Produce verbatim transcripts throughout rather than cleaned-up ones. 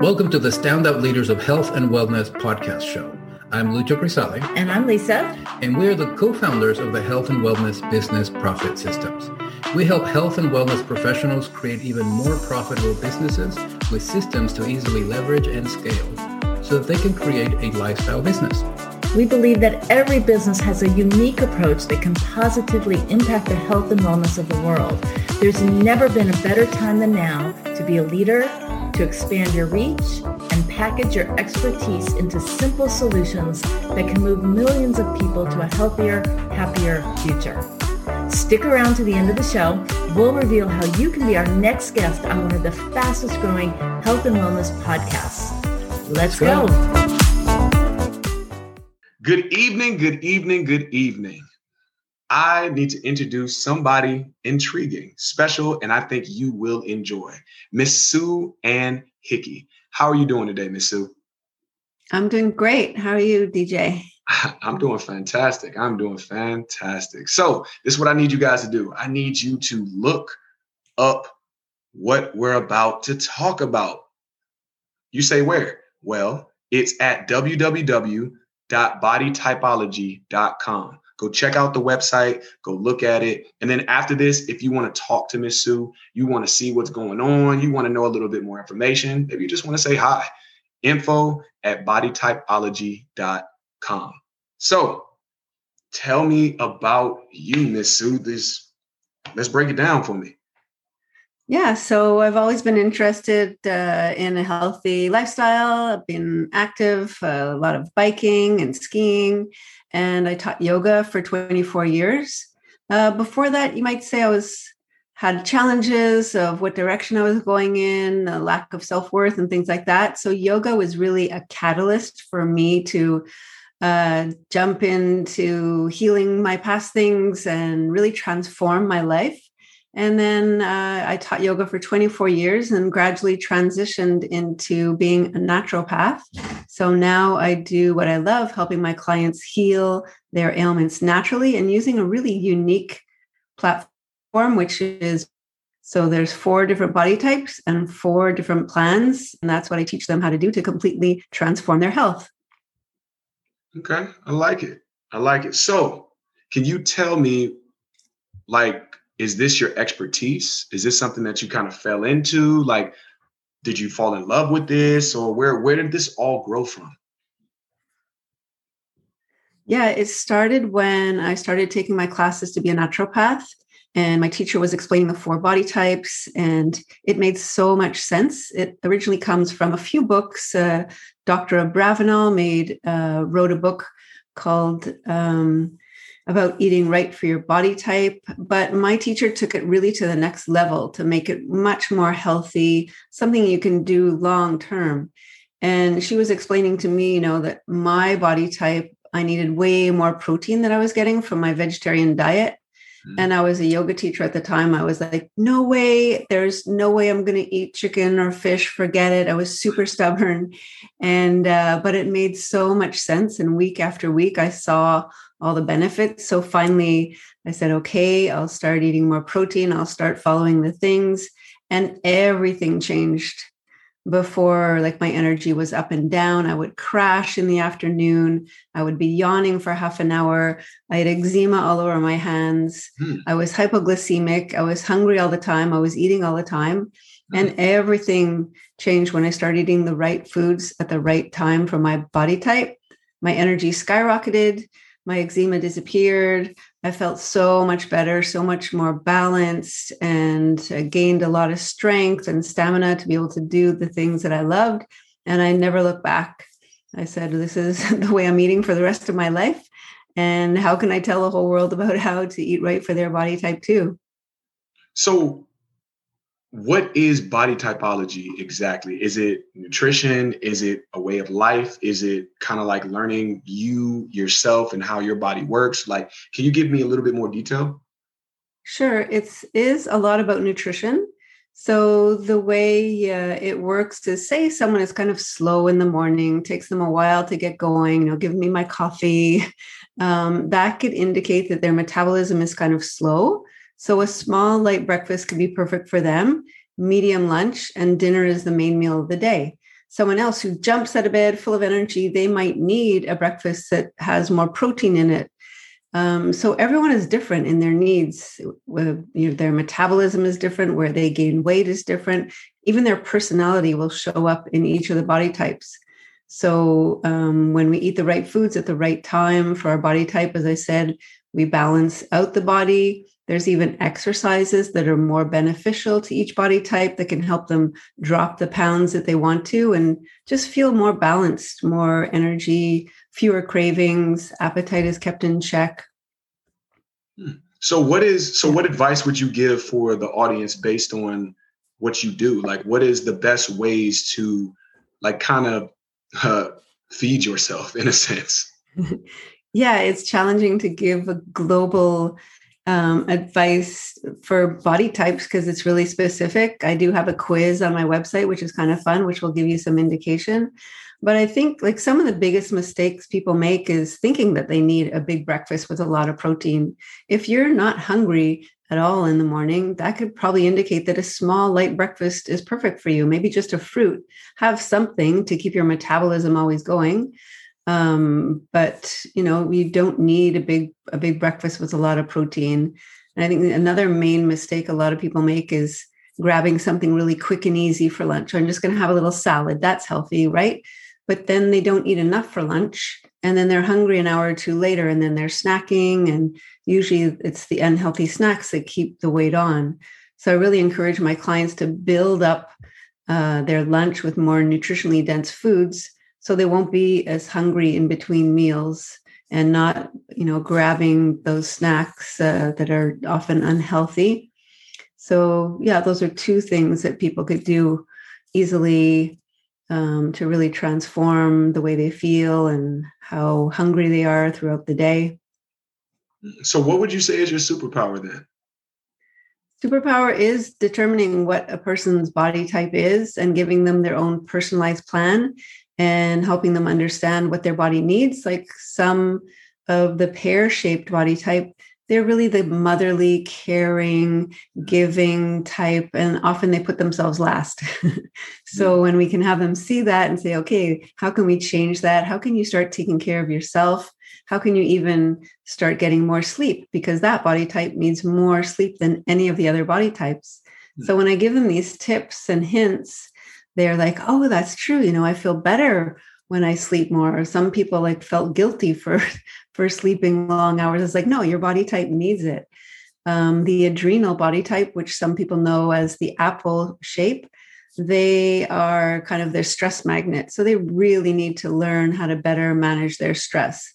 Welcome to the Standout Leaders of Health and Wellness podcast show. I'm Lucio Grisale. And I'm Lisa. And we are the co-founders of the Health and Wellness Business Profit Systems. We help health and wellness professionals create even more profitable businesses with systems to easily leverage and scale so that they can create a lifestyle business. We believe that every business has a unique approach that can positively impact the health and wellness of the world. There's never been a better time than now to be a leader, to expand your reach, and package your expertise into simple solutions that can move millions of people to a healthier, happier future. Stick around to the end of the show. We'll reveal how you can be our next guest on one of the fastest growing health and wellness podcasts. Let's go. Good evening, good evening, good evening. I need to introduce somebody intriguing, special, and I think you will enjoy. Miss Sue Ann Hickey. How are you doing today, Miss Sue? I'm doing great. How are you, D J? I'm doing fantastic. I'm doing fantastic. So this is what I need you guys to do. I need you to look up what we're about to talk about. You say where? Well, it's at w w w dot body typology dot com. Go check out the website, go look at it. And then after this, if you want to talk to Miss Sue, you want to see what's going on, you want to know a little bit more information, maybe you just want to say hi, info at body typology dot com. So tell me about you, Miss Sue. This, let's break it down for me. Yeah, so I've always been interested uh, in a healthy lifestyle. I've been active, uh, a lot of biking and skiing, and I taught yoga for twenty-four years. Uh, before that, you might say I was had challenges of what direction I was going in, a lack of self-worth and things like that. So yoga was really a catalyst for me to uh, jump into healing my past things and really transform my life. And then uh, I taught yoga for twenty-four years and gradually transitioned into being a naturopath. So now I do what I love, helping my clients heal their ailments naturally and using a really unique platform, which is, so there's four different body types and four different plans. And that's what I teach them how to do to completely transform their health. Okay. I like it. I like it. So can you tell me, like, is this your expertise? Is this something that you kind of fell into? Like, did you fall in love with this, or where, where did this all grow from? Yeah, it started when I started taking my classes to be a naturopath, and my teacher was explaining the four body types, and it made so much sense. It originally comes from a few books. Uh, Doctor Abravanel made, uh, wrote a book called, um, about eating right for your body type. But my teacher took it really to the next level to make it much more healthy, something you can do long term. And she was explaining to me, you know, that my body type, I needed way more protein than I was getting from my vegetarian diet. Mm-hmm. And I was a yoga teacher at the time. I was like, no way, there's no way I'm going to eat chicken or fish. Forget it. I was super stubborn. And, uh, but it made so much sense. And week after week, I saw all the benefits. So finally I said, okay, I'll start eating more protein. I'll start following the things, and everything changed. Before, like, my energy was up and down. I would crash in the afternoon. I would be yawning for half an hour. I had eczema all over my hands. Mm. I was hypoglycemic. I was hungry all the time. I was eating all the time. Mm. And everything changed when I started eating the right foods at the right time for my body type. My energy skyrocketed. My eczema disappeared. I felt so much better, so much more balanced, and gained a lot of strength and stamina to be able to do the things that I loved. And I never looked back. I said, this is the way I'm eating for the rest of my life. And how can I tell the whole world about how to eat right for their body type too? So what is body typology exactly? Is it nutrition? Is it a way of life? Is it kind of like learning you, yourself, and how your body works? Like, can you give me a little bit more detail? Sure. It's is a lot about nutrition. So the way uh, it works is, say someone is kind of slow in the morning, takes them a while to get going, you know, give me my coffee. Um, that could indicate that their metabolism is kind of slow. So a small light breakfast could be perfect for them, medium lunch, and dinner is the main meal of the day. Someone else who jumps out of bed full of energy, they might need a breakfast that has more protein in it. Um, so everyone is different in their needs. Whether, you know, their metabolism is different, where they gain weight is different. Even their personality will show up in each of the body types. So um, when we eat the right foods at the right time for our body type, as I said, we balance out the body. There's even exercises that are more beneficial to each body type that can help them drop the pounds that they want to and just feel more balanced, more energy, fewer cravings, appetite is kept in check. So what is, so what advice would you give for the audience based on what you do? Like, what is the best ways to like kind of uh, feed yourself in a sense? Yeah, it's challenging to give a global um, advice for body types because it's really specific. I do have a quiz on my website, which is kind of fun, which will give you some indication. But I think like some of the biggest mistakes people make is thinking that they need a big breakfast with a lot of protein. If you're not hungry at all in the morning, that could probably indicate that a small light breakfast is perfect for you. Maybe just a fruit, have something to keep your metabolism always going. Um, but, you know, we don't need a big, a big breakfast with a lot of protein. And I think another main mistake a lot of people make is grabbing something really quick and easy for lunch. I'm just going to have a little salad. That's healthy, right? But then they don't eat enough for lunch. And then they're hungry an hour or two later, and then they're snacking. And usually it's the unhealthy snacks that keep the weight on. So I really encourage my clients to build up uh, their lunch with more nutritionally dense foods, so they won't be as hungry in between meals and not, you know, grabbing those snacks uh, that are often unhealthy. So yeah, those are two things that people could do easily um, to really transform the way they feel and how hungry they are throughout the day. So what would you say is your superpower then? Superpower is determining what a person's body type is and giving them their own personalized plan and helping them understand what their body needs. Like some of the pear-shaped body type, they're really the motherly, caring, giving type, and often they put themselves last. So when we can have them see that and say, okay, how can we change that? How can you start taking care of yourself? How can you even start getting more sleep? Because that body type needs more sleep than any of the other body types. So when I give them these tips and hints, they're like, oh, that's true. You know, I feel better when I sleep more. Or some people like felt guilty for, for sleeping long hours. It's like, no, your body type needs it. Um, the adrenal body type, which some people know as the apple shape, they are kind of their stress magnet. So they really need to learn how to better manage their stress.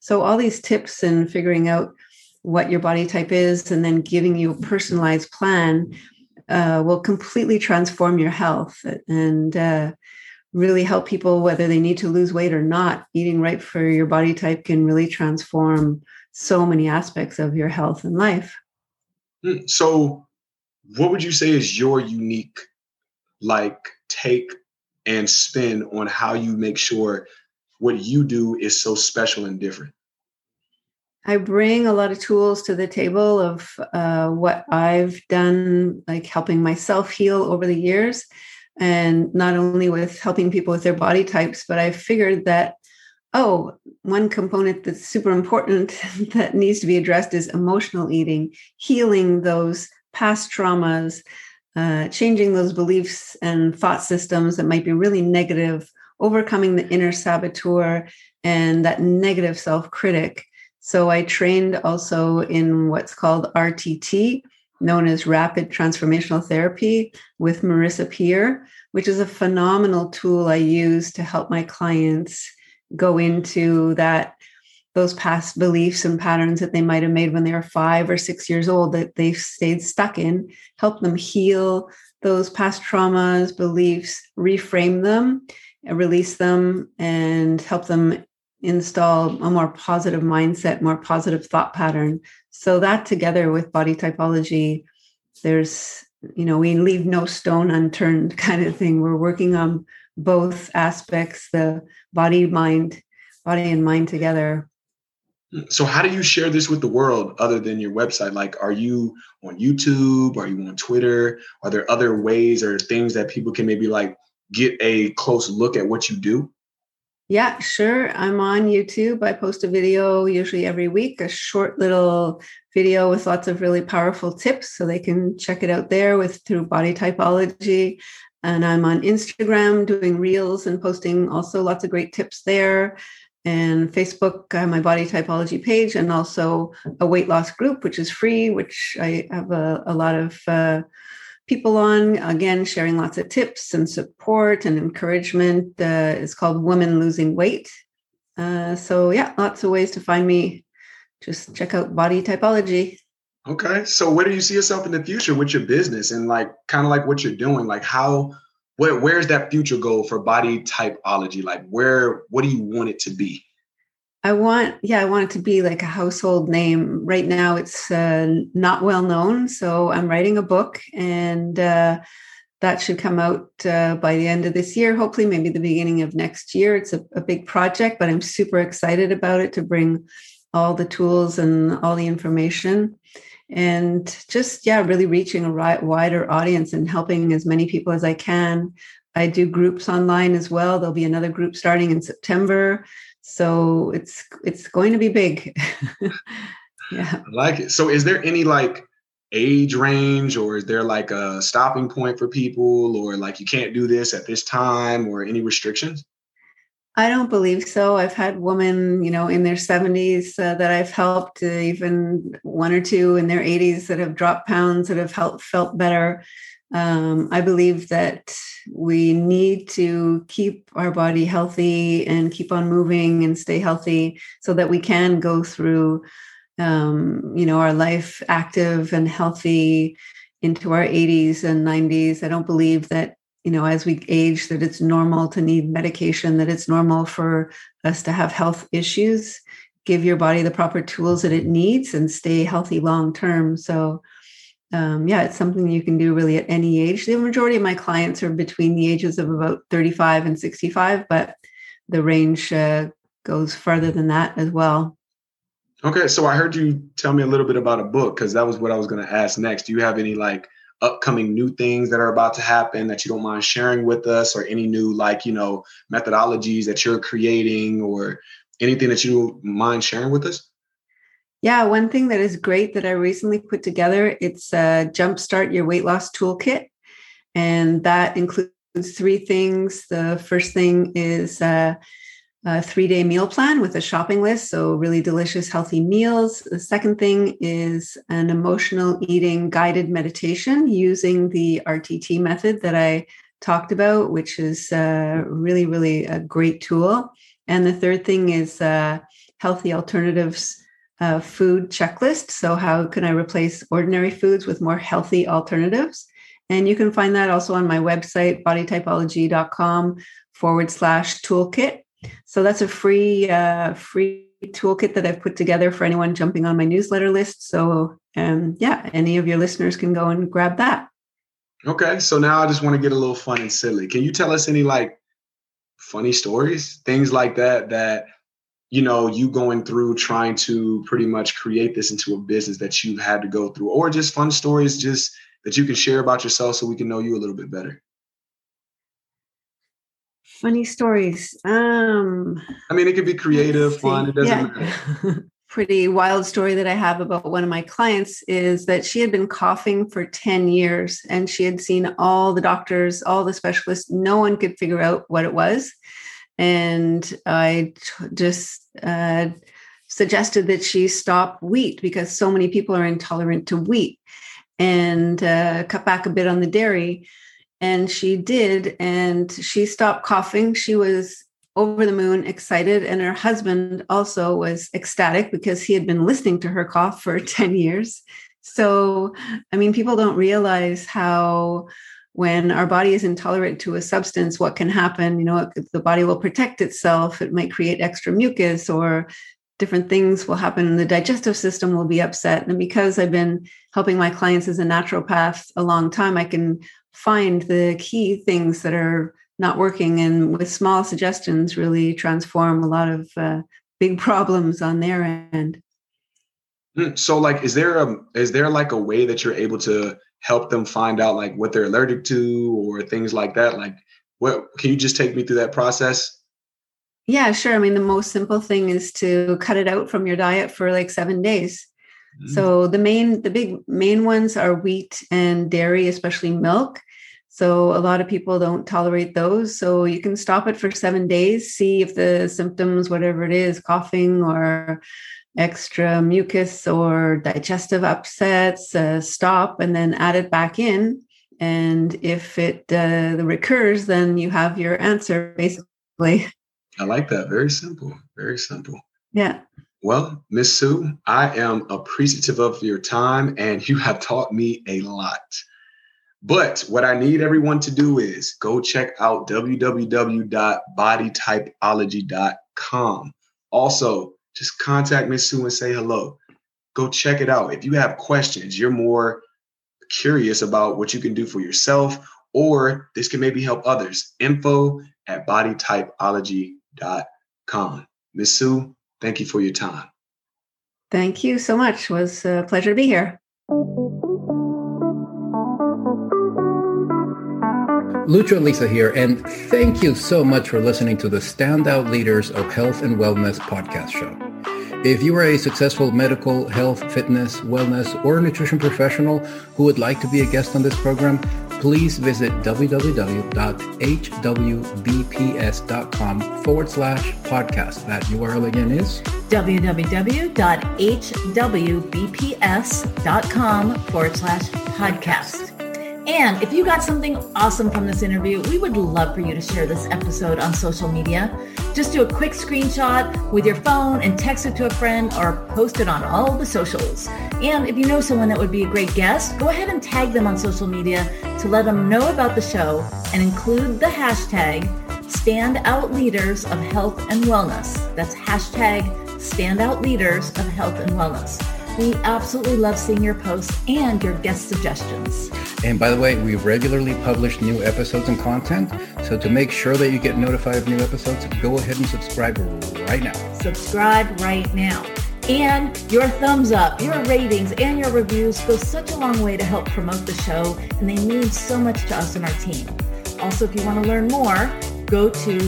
So all these tips and figuring out what your body type is and then giving you a personalized plan Uh, will completely transform your health and uh, really help people, whether they need to lose weight or not. Eating right for your body type can really transform so many aspects of your health and life. So what would you say is your unique like take and spin on how you make sure what you do is so special and different? I bring a lot of tools to the table of uh, what I've done, like helping myself heal over the years, and not only with helping people with their body types, but I figured that, oh, one component that's super important that needs to be addressed is emotional eating, healing those past traumas, uh, changing those beliefs and thought systems that might be really negative, overcoming the inner saboteur and that negative self-critic. So I trained also in what's called R T T, known as Rapid Transformational Therapy, with Marissa Peer, which is a phenomenal tool I use to help my clients go into that, those past beliefs and patterns that they might have made when they were five or six years old that they've stayed stuck in, help them heal those past traumas, beliefs, reframe them, release them, and help them install a more positive mindset, more positive thought pattern. So that together with body typology, there's, you know, we leave no stone unturned kind of thing. We're working on both aspects, the body, mind, body and mind together. So how do you share this with the world other than your website? Like, are you on YouTube? Are you on Twitter? Are there other ways or things that people can maybe like get a close look at what you do? Yeah, sure. I'm on YouTube. I post a video usually every week, a short little video with lots of really powerful tips. So they can check it out there with through Body Typology. And I'm on Instagram doing reels and posting also lots of great tips there. And Facebook, uh, my Body Typology page, and also a weight loss group, which is free, which I have a, a lot of uh, people on, again, sharing lots of tips and support and encouragement. Uh, it's called Women Losing Weight. Uh, so yeah, lots of ways to find me. Just check out Body Typology. Okay. So where do you see yourself in the future with your business and like, kind of like what you're doing? Like how, Where, where's that future goal for Body Typology? Like where, what do you want it to be? I want, yeah, I want it to be like a household name. Right now it's uh, not well known. So I'm writing a book and uh, that should come out uh, by the end of this year, hopefully maybe the beginning of next year. It's a, a big project, but I'm super excited about it to bring all the tools and all the information. And just, yeah, really reaching a wider audience and helping as many people as I can. I do groups online as well. There'll be another group starting in September. So it's it's going to be big. Yeah. I like it. So is there any like age range or is there like a stopping point for people or like you can't do this at this time or any restrictions? I don't believe so. I've had women, you know, in their seventies uh, that I've helped, uh, even one or two in their eighties that have dropped pounds, that have helped, felt better. Um, I believe that we need to keep our body healthy and keep on moving and stay healthy so that we can go through, um, you know, our life active and healthy into our eighties and nineties. I don't believe that, you know, as we age, that it's normal to need medication, that it's normal for us to have health issues. Give your body the proper tools that it needs and stay healthy long term. So um, yeah, it's something you can do really at any age. The majority of my clients are between the ages of about thirty-five and sixty-five, but the range uh, goes further than that as well. Okay. So I heard you tell me a little bit about a book, because that was what I was going to ask next. Do you have any like upcoming new things that are about to happen that you don't mind sharing with us, or any new, like, you know, methodologies that you're creating or anything that you mind sharing with us? Yeah. One thing that is great that I recently put together, it's a Jumpstart Your Weight Loss Toolkit. And that includes three things. The first thing is a, a three-day meal plan with a shopping list. So really delicious, healthy meals. The second thing is an emotional eating guided meditation using the R T T method that I talked about, which is uh, really, really a great tool. And the third thing is uh, healthy alternatives uh, food checklist. So how can I replace ordinary foods with more healthy alternatives? And you can find that also on my website, bodytypology.com forward slash toolkit. So that's a free uh, free toolkit that I've put together for anyone jumping on my newsletter list. So um, yeah, any of your listeners can go and grab that. Okay. So now I just want to get a little fun and silly. Can you tell us any like funny stories, things like that, that, you know, you going through trying to pretty much create this into a business that you've had to go through, or just fun stories just that you can share about yourself so we can know you a little bit better? Funny stories. Um, I mean, it could be creative, fun. It doesn't yeah. matter. Pretty wild story that I have about one of my clients is that she had been coughing for ten years and she had seen all the doctors, all the specialists. No one could figure out what it was. And I t- just uh, suggested that she stop wheat because so many people are intolerant to wheat, and uh, cut back a bit on the dairy. And she did, and she stopped coughing. She was over the moon, excited. And her husband also was ecstatic because he had been listening to her cough for ten years. So, I mean, people don't realize how when our body is intolerant to a substance, what can happen. You know, the body will protect itself. It might create extra mucus, or different things will happen. The digestive system will be upset. And because I've been helping my clients as a naturopath a long time, I can find the key things that are not working, and with small suggestions really transform a lot of uh, big problems on their end. So like, is there a, is there like a way that you're able to help them find out like what they're allergic to or things like that? Like what, can you just take me through that process? Yeah, sure. I mean, the most simple thing is to cut it out from your diet for like seven days. Mm-hmm. So the main, the big main ones are wheat and dairy, especially milk. So a lot of people don't tolerate those. So you can stop it for seven days, see if the symptoms, whatever it is, coughing or extra mucus or digestive upsets, uh, stop, and then add it back in. And if it uh, recurs, then you have your answer, basically. I like that. Very simple. Very simple. Yeah. Well, Miss Sue, I am appreciative of your time, and you have taught me a lot. But what I need everyone to do is go check out w w w dot body typology dot com. Also, just contact Miss Sue and say hello. Go check it out. If you have questions, you're more curious about what you can do for yourself, or this can maybe help others. info at body typology dot com. Miss Sue, thank you for your time. Thank you so much. It was a pleasure to be here. Lucio and Lisa here, and thank you so much for listening to the Standout Leaders of Health and Wellness podcast show. If you are a successful medical, health, fitness, wellness, or nutrition professional who would like to be a guest on this program, please visit www.hwbps.com forward slash podcast. That U R L again is www.hwbps.com forward slash podcast. And if you got something awesome from this interview, we would love for you to share this episode on social media. Just do a quick screenshot with your phone and text it to a friend or post it on all the socials. And if you know someone that would be a great guest, go ahead and tag them on social media to let them know about the show and include the hashtag Standout Leaders of Health and Wellness. That's hashtag Standout Leaders of Health and Wellness. We absolutely love seeing your posts and your guest suggestions. And by the way, we regularly publish new episodes and content. So to make sure that you get notified of new episodes, go ahead and subscribe right now. Subscribe right now. And your thumbs up, your ratings, and your reviews go such a long way to help promote the show. And they mean so much to us and our team. Also, if you want to learn more, go to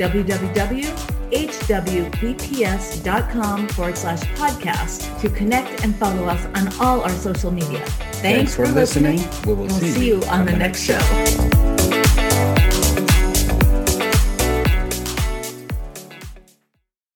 www.hwbps.com forward slash podcast to connect and follow us on all our social media. Thanks, Thanks for, for listening. listening. We will, we'll see, see you on, on the, the next show. show.